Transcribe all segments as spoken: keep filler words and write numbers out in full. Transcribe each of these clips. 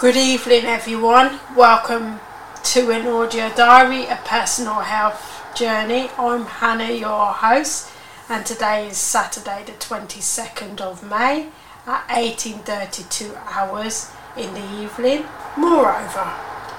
Good evening everyone, welcome to an audio diary, a personal health journey. I'm Hannah, your host, and today is Saturday the twenty-second of May at eighteen thirty-two hours in the evening. Moreover,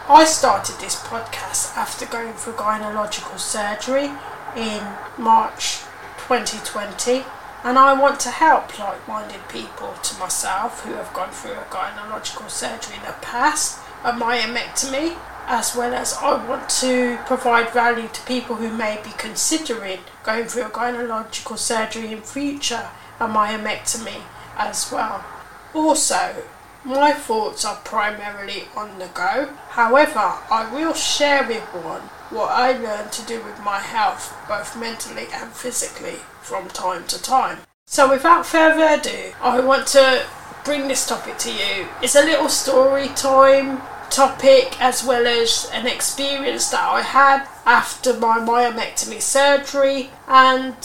I started this podcast after going through gynecological surgery in March twenty twenty, and I want to help like-minded people to myself who have gone through a gynecological surgery in the past, a myomectomy, as well as I want to provide value to people who may be considering going through a gynecological surgery in future, a myomectomy as well. Also, my thoughts are primarily on the go. However, I will share with one what I learned to do with my health, both mentally and physically, from time to time. So without further ado, I want to bring this topic to you. It's a little story time topic, as well as an experience that I had after my myomectomy surgery, and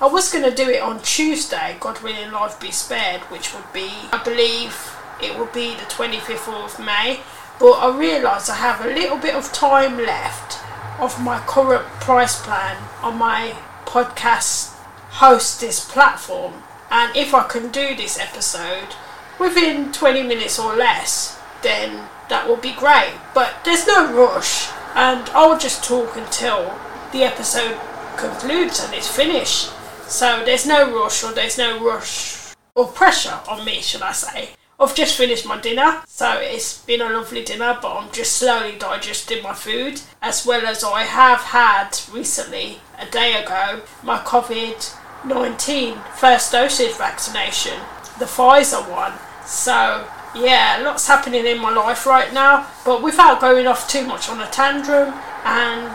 I was going to do it on Tuesday, God willing, life be spared, which would be, I believe, it will be the twenty-fifth of May, but I realised I have a little bit of time left of my current price plan on my podcast host this platform, and if I can do this episode within twenty minutes or less, then that will be great. But there's no rush, and I'll just talk until the episode concludes and it's finished. So there's no rush, or there's no rush or pressure on me, should I say. I've just finished my dinner, so it's been a lovely dinner, but I'm just slowly digesting my food, as well as I have had recently, a day ago, my COVID nineteen first dosage vaccination, the Pfizer one. So yeah, lots happening in my life right now, but without going off too much on a tantrum. And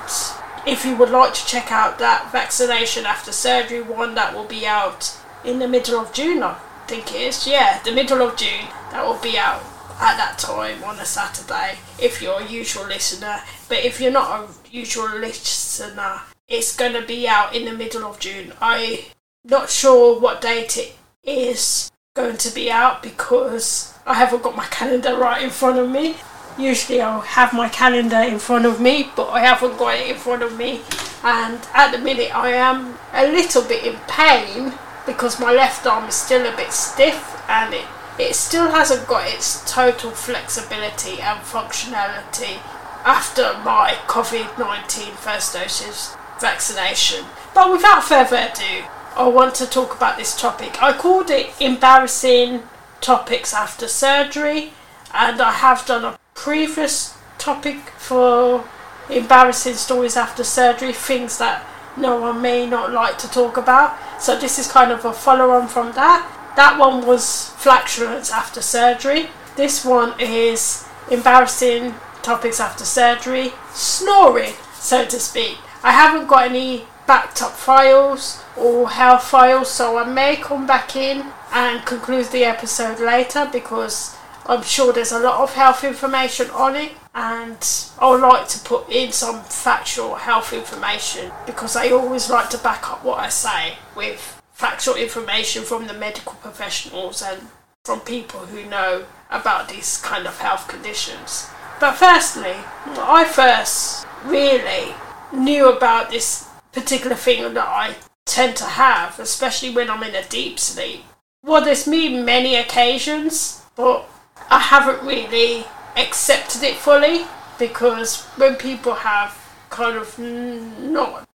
if you would like to check out that vaccination after surgery one, that will be out in the middle of June, I think it is. Yeah, the middle of June, that will be out at that time on a Saturday, if you're a usual listener. But if you're not a usual listener, it's going to be out in the middle of June. I'm not sure what date it is going to be out, because I haven't got my calendar right in front of me. Usually I'll have my calendar in front of me, but I haven't got it in front of me, and at the minute I am a little bit in pain because my left arm is still a bit stiff, and it, it still hasn't got its total flexibility and functionality after my COVID nineteen first dosage vaccination. But without further ado, I want to talk about this topic. I called it embarrassing topics after surgery, and I have done a previous topic for embarrassing stories after surgery, things that no one may not like to talk about. So this is kind of a follow-on from that. That one was flatulence after surgery. This one is embarrassing topics after surgery, snoring, so to speak. I haven't got any backed up files or health files, so I may come back in and conclude the episode later, because I'm sure there's a lot of health information on it, and I like to put in some factual health information, because I always like to back up what I say with factual information from the medical professionals and from people who know about these kind of health conditions. But firstly, I first really knew about this particular thing that I tend to have, especially when I'm in a deep sleep. Well, there's been many occasions, but I haven't really accepted it fully, because when people have kind of not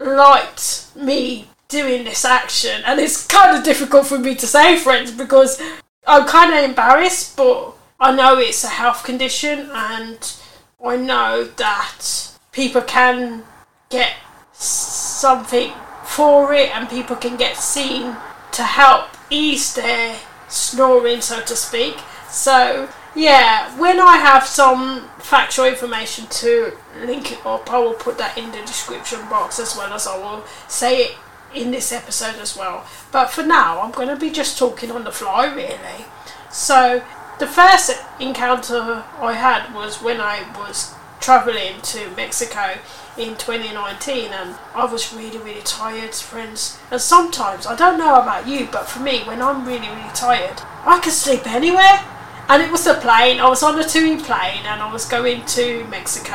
liked me doing this action, and it's kind of difficult for me to say, friends, because I'm kind of embarrassed, but I know it's a health condition, and I know that people can get something for it, and people can get seen to help ease their snoring, so to speak. So yeah, when I have some factual information to link it up, I will put that in the description box, as well as I will say it in this episode as well. But for now, I'm going to be just talking on the fly, really. So the first encounter I had was when I was travelling to Mexico in twenty nineteen, and I was really really tired, friends. And sometimes, I don't know about you, but for me, when I'm really really tired, I can sleep anywhere, And it was a plane. I was on a TUI plane and I was going to Mexico,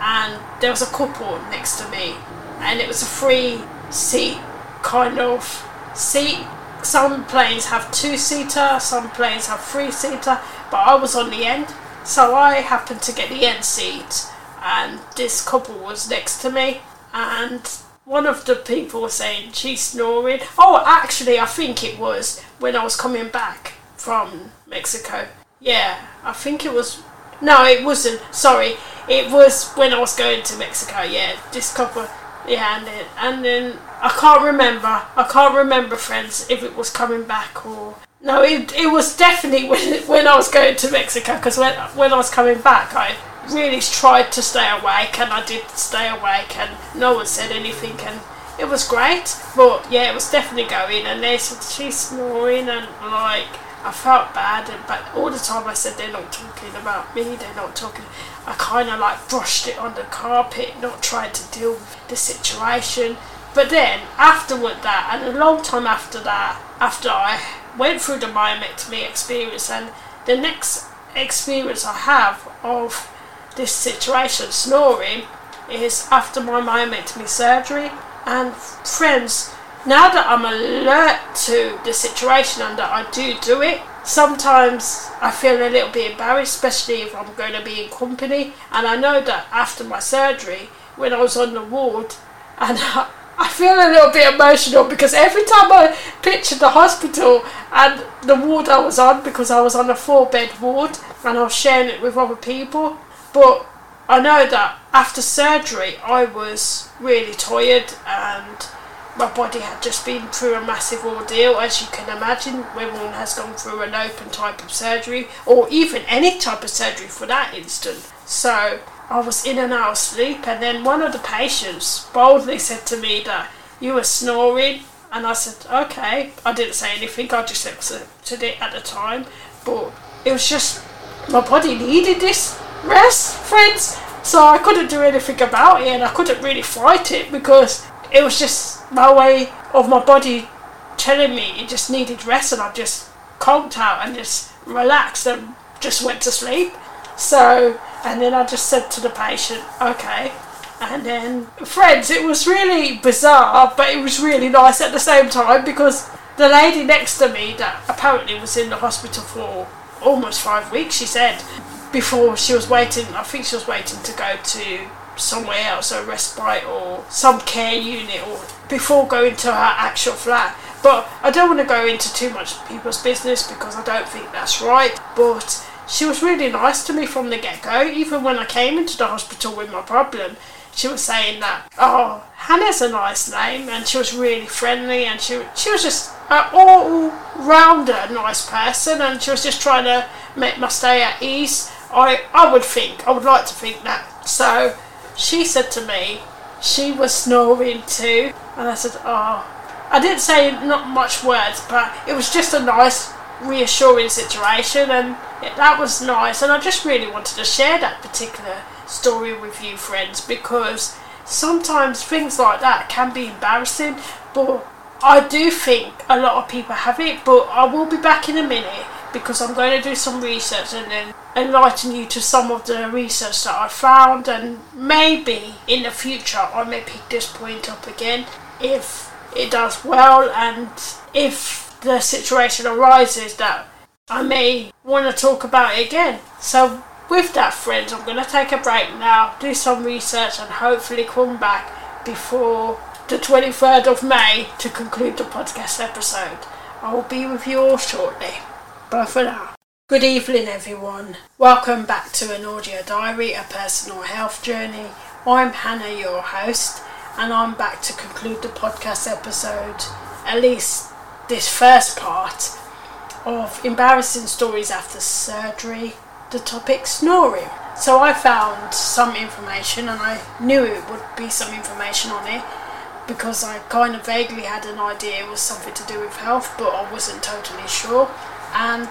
and there was a couple next to me, and it was a three seat kind of seat. Some planes have two seater, some planes have three seater, but I was on the end, so I happened to get the end seat, and this couple was next to me, and one of the people was saying she's snoring. Oh, actually, I think it was when I was coming back from Mexico. Yeah, I think it was. No, it wasn't. Sorry, it was when I was going to Mexico. Yeah, this couple. Yeah, and then, and then I can't remember. I can't remember, friends, if it was coming back or no. It it was definitely when when I was going to Mexico, because when when I was coming back, I really tried to stay awake, and I did stay awake, and no one said anything, and it was great. But yeah, it was definitely going, and they said she's snoring, and like, I felt bad, and, but all the time I said, they're not talking about me, they're not talking. I kind of like brushed it on the carpet, not trying to deal with the situation. But then, afterward that, and a long time after that, after I went through the myomectomy experience, and the next experience I have of this situation, snoring, is after my myomectomy surgery. And friends, now that I'm alert to the situation and that I do do it, sometimes I feel a little bit embarrassed, especially if I'm going to be in company. And I know that after my surgery, when I was on the ward, and I, I feel a little bit emotional, because every time I picture the hospital and the ward I was on, because I was on a four-bed ward and I was sharing it with other people. But I know that after surgery, I was really tired, and my body had just been through a massive ordeal, as you can imagine, when one has gone through an open type of surgery, or even any type of surgery for that instant. So I was in and out of sleep, and then one of the patients boldly said to me that you were snoring, and I said, okay. I didn't say anything, I just accepted it at the time, but it was just, my body needed this rest, friends, so I couldn't do anything about it, and I couldn't really fight it, because it was just my way of my body telling me it just needed rest, and I just conked out and just relaxed and just went to sleep. So, and then I just said to the patient, okay. And then, friends, it was really bizarre, but it was really nice at the same time, because the lady next to me that apparently was in the hospital for almost five weeks, she said, before she was waiting, I think she was waiting to go to somewhere else, a respite or some care unit, or before going to her actual flat. But I don't want to go into too much people's business, because I don't think that's right. But she was really nice to me from the get-go. Even when I came into the hospital with my problem, she was saying that, oh, Hannah's a nice name, and she was really friendly, and she she was just an all-rounder nice person, and she was just trying to make my stay at ease. I, I would think, I would like to think that. So she said to me she was snoring too, and I said, oh, I didn't say not much words, but it was just a nice reassuring situation, and it, that was nice. And I just really wanted to share that particular story with you, friends, because sometimes things like that can be embarrassing, but I do think a lot of people have it. But I will be back in a minute, because I'm going to do some research and then enlighten you to some of the research that I found, and maybe in the future I may pick this point up again if it does well, and if the situation arises that I may want to talk about it again. So with that, friends, I'm going to take a break now, do some research, and hopefully come back before the twenty-third of May to conclude the podcast episode. I will be with you all shortly. Bye for now. Good evening, everyone. Welcome back to An Audio Diary, a personal health journey. I'm Hannah, your host, and I'm back to conclude the podcast episode, at least this first part, of embarrassing stories after surgery, the topic snoring. So I found some information, and I knew it would be some information on it, because I kind of vaguely had an idea it was something to do with health, but I wasn't totally sure. And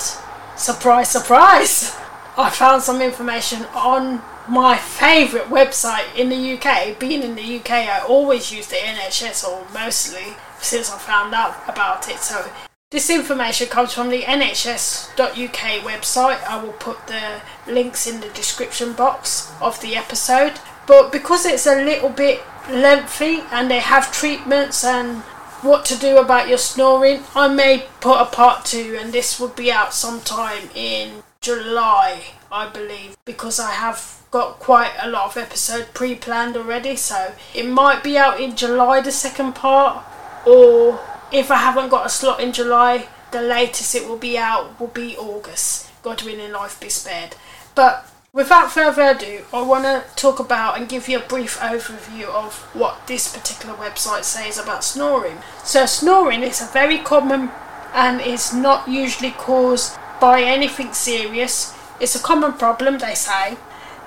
surprise, surprise, I found some information on my favourite website in the U K. Being in the U K, I always use the N H S, or mostly, since I found out about it. So This information comes from the N H S dot U K website. I will put the links in the description box of the episode. But because it's a little bit lengthy and they have treatments and what to do about your snoring, I may put a part two, and this will be out sometime in July, I believe, because I have got quite a lot of episodes pre-planned already. So it might be out in July, the second part, or if I haven't got a slot in July, the latest it will be out will be August. God willing, life be spared. But without further ado, I want to talk about and give you a brief overview of what this particular website says about snoring. So snoring is a very common and is not usually caused by anything serious. It's a common problem, they say.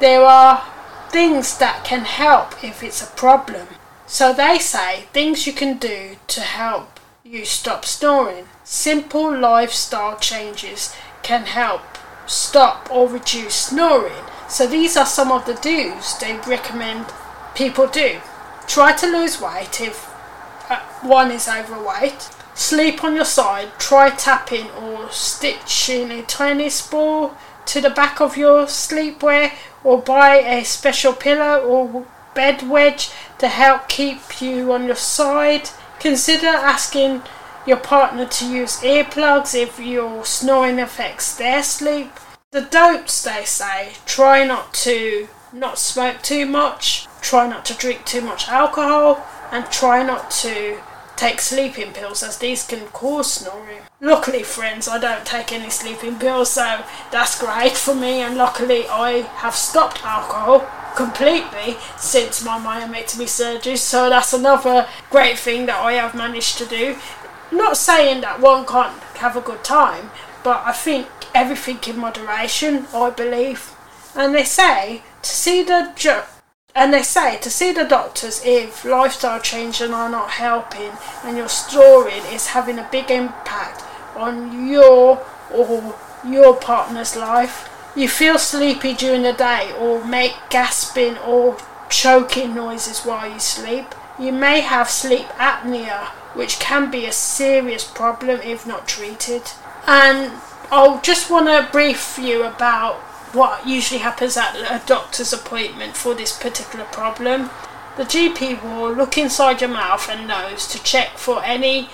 There are things that can help if it's a problem. So they say things you can do to help you stop snoring. Simple lifestyle changes can help stop or reduce snoring. So these are some of the do's they recommend people do. Try to lose weight if one is overweight. Sleep on your side. Try tapping or stitching a tennis ball to the back of your sleepwear, or buy a special pillow or bed wedge to help keep you on your side. Consider asking your partner to use earplugs if your snoring affects their sleep. The don'ts, they say, try not to not smoke too much, try not to drink too much alcohol, and try not to take sleeping pills, as these can cause snoring. Luckily, friends, I don't take any sleeping pills, so that's great for me, and luckily I have stopped alcohol completely since my myomectomy surgery, so that's another great thing that I have managed to do. Not saying that one can't have a good time, but I think everything in moderation, I believe. And they say to see the ju- and they say to see the doctors if lifestyle changes are not helping and your snoring is having a big impact on your or your partner's life. You feel sleepy during the day or make gasping or choking noises while you sleep. You may have sleep apnea, which can be a serious problem if not treated. And I'll just want to brief you about what usually happens at a doctor's appointment for this particular problem. The G P will look inside your mouth and nose to check for any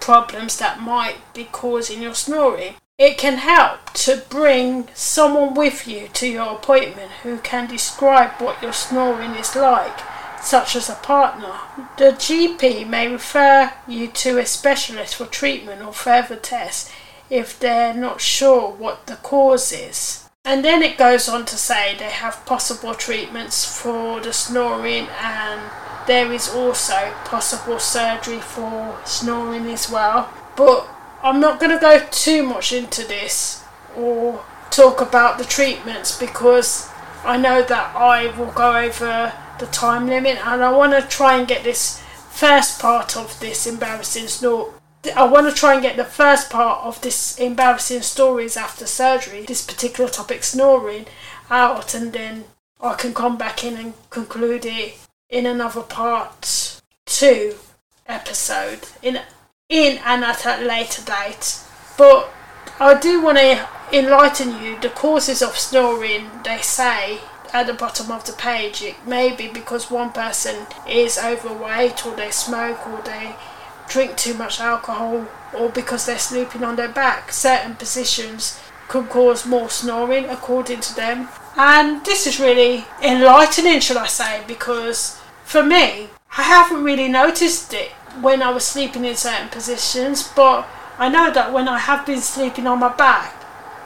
problems that might be causing your snoring. It can help to bring someone with you to your appointment who can describe what your snoring is like, such as a partner. The G P may refer you to a specialist for treatment or further tests if they're not sure what the cause is. And then it goes on to say they have possible treatments for the snoring, and there is also possible surgery for snoring as well. But I'm not going to go too much into this or talk about the treatments, because I know that I will go over the time limit, and I want to try and get this first part of this embarrassing snore. I want to try and get the first part of this embarrassing stories after surgery, this particular topic, snoring, out, and then I can come back in and conclude it in another part two episode. In in and at a later date. But I do want to enlighten you. The causes of snoring, they say at the bottom of the page, it may be because one person is overweight, or they smoke, or they drink too much alcohol, or because they're sleeping on their back. Certain positions could cause more snoring, according to them. And this is really enlightening, should I say, because for me, I haven't really noticed it when I was sleeping in certain positions, but I know that when I have been sleeping on my back,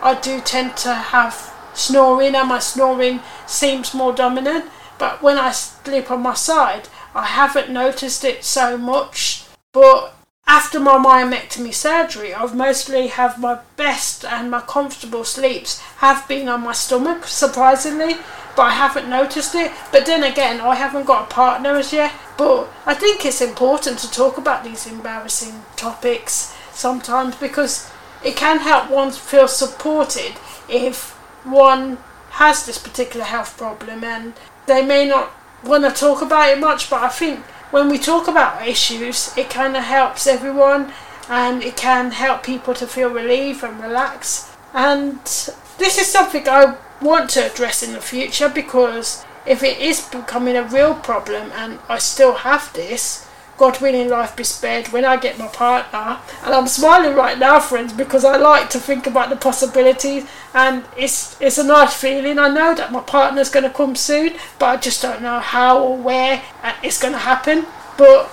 I do tend to have snoring, and my snoring seems more dominant. But when I sleep on my side, I haven't noticed it so much. But after my myomectomy surgery, I've mostly have my best and my comfortable sleeps have been on my stomach, surprisingly, but I haven't noticed it. But then again, I haven't got a partner as yet. But I think it's important to talk about these embarrassing topics sometimes, because it can help one feel supported if one has this particular health problem, and they may not want to talk about it much, but I think when we talk about issues, it kind of helps everyone. and it can help people to feel relieved and relaxed. And this is something I want to address in the future, because if it is becoming a real problem and I still have this, God willing, life be spared when I get my partner. And I'm smiling right now, friends, because I like to think about the possibilities, and it's it's a nice feeling. I know that my partner's going to come soon, but I just don't know how or where it's going to happen. But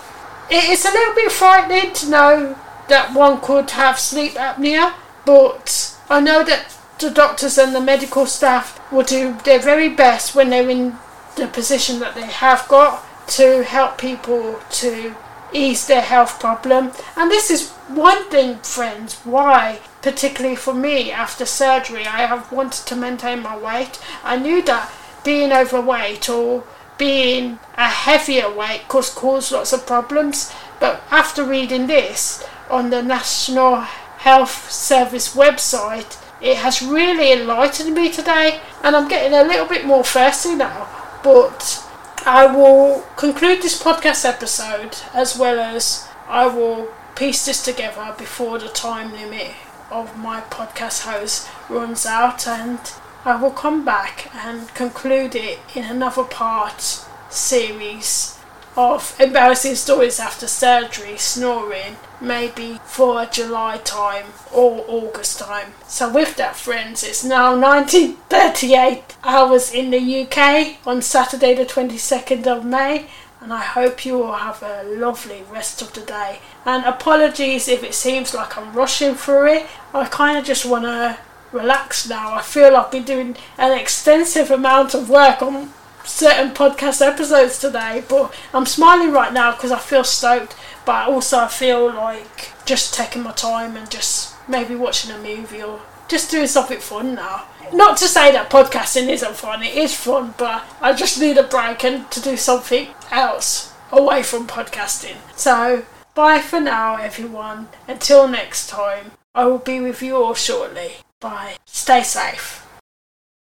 it's a little bit frightening to know that one could have sleep apnea, but I know that the doctors and the medical staff will do their very best when they're in the position that they have got to help people to ease their health problem. And this is one thing, friends, why, particularly for me, after surgery, I have wanted to maintain my weight. I knew that being overweight or being a heavier weight could cause lots of problems, but after reading this on the National Health Service website, it has really enlightened me today, and I'm getting a little bit more thirsty now. But I will conclude this podcast episode, as well as I will piece this together before the time limit of my podcast host runs out, and I will come back and conclude it in another part series of embarrassing stories after surgery, snoring, maybe for July time or August time. So with that, friends, it's now nineteen thirty-eight hours in the U K on Saturday the twenty-second of May, and I hope you all have a lovely rest of the day. And apologies if it seems like I'm rushing through it. I kind of just want to relax now. I feel I've been doing an extensive amount of work on certain podcast episodes today, but I'm smiling right now because I feel stoked, but also I feel like just taking my time and just maybe watching a movie or just doing something fun now. Not to say that podcasting isn't fun, it is fun, but I just need a break and to do something else away from podcasting. So bye for now, everyone. Until next time, I will be with you all shortly. Bye. Stay safe.